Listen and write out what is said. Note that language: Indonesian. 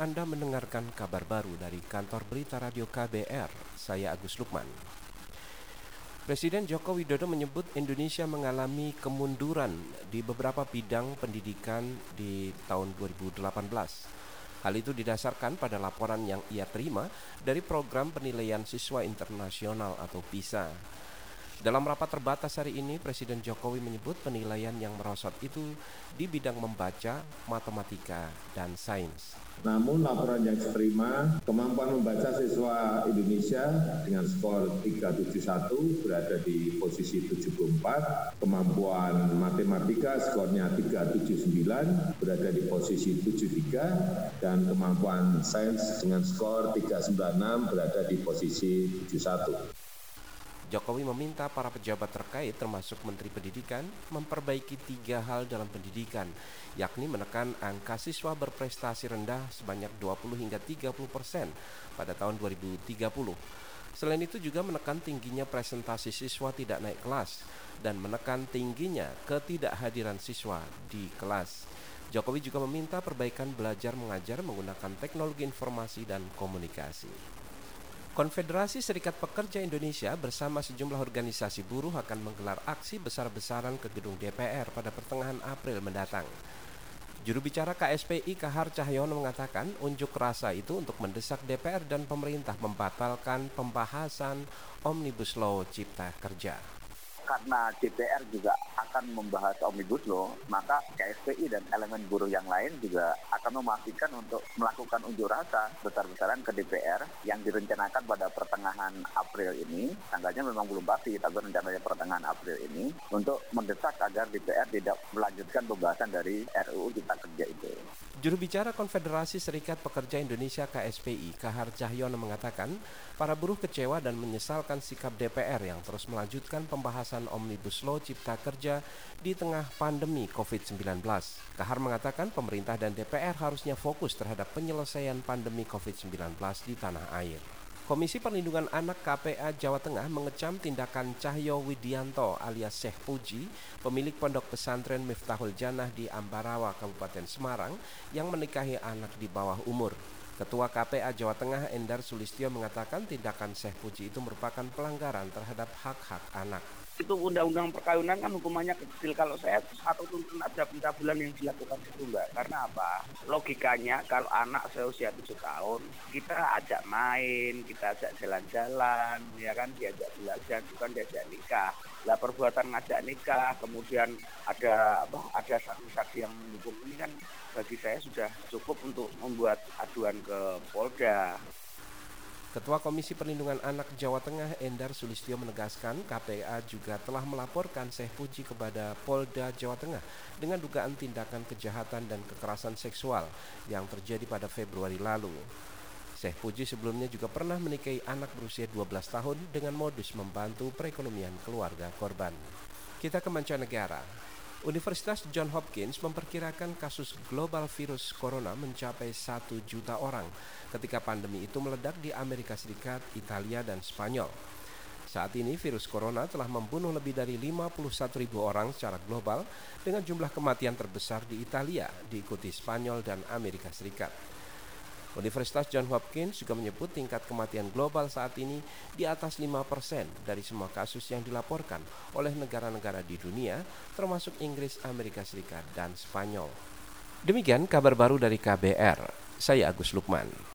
Anda mendengarkan kabar baru dari kantor berita Radio KBR, saya Agus Lukman. Presiden Joko Widodo menyebut Indonesia mengalami kemunduran di beberapa bidang pendidikan di tahun 2018. Hal itu didasarkan pada laporan yang ia terima dari program penilaian siswa internasional atau PISA. Dalam rapat terbatas hari ini, Presiden Jokowi menyebut penilaian yang merosot itu di bidang membaca, matematika, dan sains. Namun laporan yang diterima, kemampuan membaca siswa Indonesia dengan skor 371 berada di posisi 74, kemampuan matematika skornya 379 berada di posisi 73, dan kemampuan sains dengan skor 396 berada di posisi 71. Jokowi meminta para pejabat terkait termasuk Menteri Pendidikan memperbaiki 3 hal dalam pendidikan, yakni menekan angka siswa berprestasi rendah sebanyak 20-30% pada tahun 2030. Selain itu juga menekan tingginya presentasi siswa tidak naik kelas dan menekan tingginya ketidakhadiran siswa di kelas. Jokowi juga meminta perbaikan belajar mengajar menggunakan teknologi informasi dan komunikasi. Konfederasi Serikat Pekerja Indonesia bersama sejumlah organisasi buruh akan menggelar aksi besar-besaran ke gedung DPR pada pertengahan April mendatang. Juru bicara KSPI Kahar Cahyono mengatakan unjuk rasa itu untuk mendesak DPR dan pemerintah membatalkan pembahasan Omnibus Law Cipta Kerja. Karena DPR juga akan membahas Omnibus Law, maka KSPI dan elemen buruh yang lain juga akan memastikan untuk melakukan unjuk rasa besar-besaran ke DPR yang direncanakan pada pertengahan April ini. Tanggalnya memang belum pasti, tapi rencananya pertengahan April ini untuk mendesak agar DPR tidak melanjutkan pembahasan dari RUU Cipta Kerja itu. Juru bicara Konfederasi Serikat Pekerja Indonesia KSPI, Kahar Cahyono mengatakan, para buruh kecewa dan menyesalkan sikap DPR yang terus melanjutkan pembahasan Omnibus Law Cipta Kerja di tengah pandemi COVID-19. Kahar mengatakan pemerintah dan DPR harusnya fokus terhadap penyelesaian pandemi COVID-19 di tanah air. Komisi Perlindungan Anak KPA Jawa Tengah mengecam tindakan Cahyo Widianto alias Syekh Puji, pemilik pondok pesantren Miftahul Janah di Ambarawa, Kabupaten Semarang, yang menikahi anak di bawah umur. Ketua KPA Jawa Tengah Endar Sulistyo mengatakan tindakan Syekh Puji itu merupakan pelanggaran terhadap hak-hak anak. Itu undang-undang perkawinan kan hukumannya kecil, kalau saya atau tuntutan ada pencabulan yang dilakukan itu Mbak. Karena apa? Logikanya kalau anak seusia 7 tahun kita ajak main, kita ajak jalan-jalan, ya kan, diajak belajar, bukan diajak nikah. Lah perbuatan ngajak nikah, kemudian ada saksi-saksi yang mendukung ini kan bagi saya sudah cukup untuk membuat aduan ke Polda. Ketua Komisi Perlindungan Anak Jawa Tengah Endar Sulistyo menegaskan KPA juga telah melaporkan Syekh Puji kepada Polda Jawa Tengah dengan dugaan tindakan kejahatan dan kekerasan seksual yang terjadi pada Februari lalu. Syekh Puji sebelumnya juga pernah menikahi anak berusia 12 tahun dengan modus membantu perekonomian keluarga korban. Kita ke mancanegara. Universitas John Hopkins memperkirakan kasus global virus corona mencapai 1 juta orang ketika pandemi itu meledak di Amerika Serikat, Italia, dan Spanyol. Saat ini virus corona telah membunuh lebih dari 51.000 orang secara global dengan jumlah kematian terbesar di Italia, diikuti Spanyol dan Amerika Serikat. Universitas John Hopkins juga menyebut tingkat kematian global saat ini di atas 5% dari semua kasus yang dilaporkan oleh negara-negara di dunia, termasuk Inggris, Amerika Serikat, dan Spanyol. Demikian kabar baru dari KBR. Saya Agus Lukman.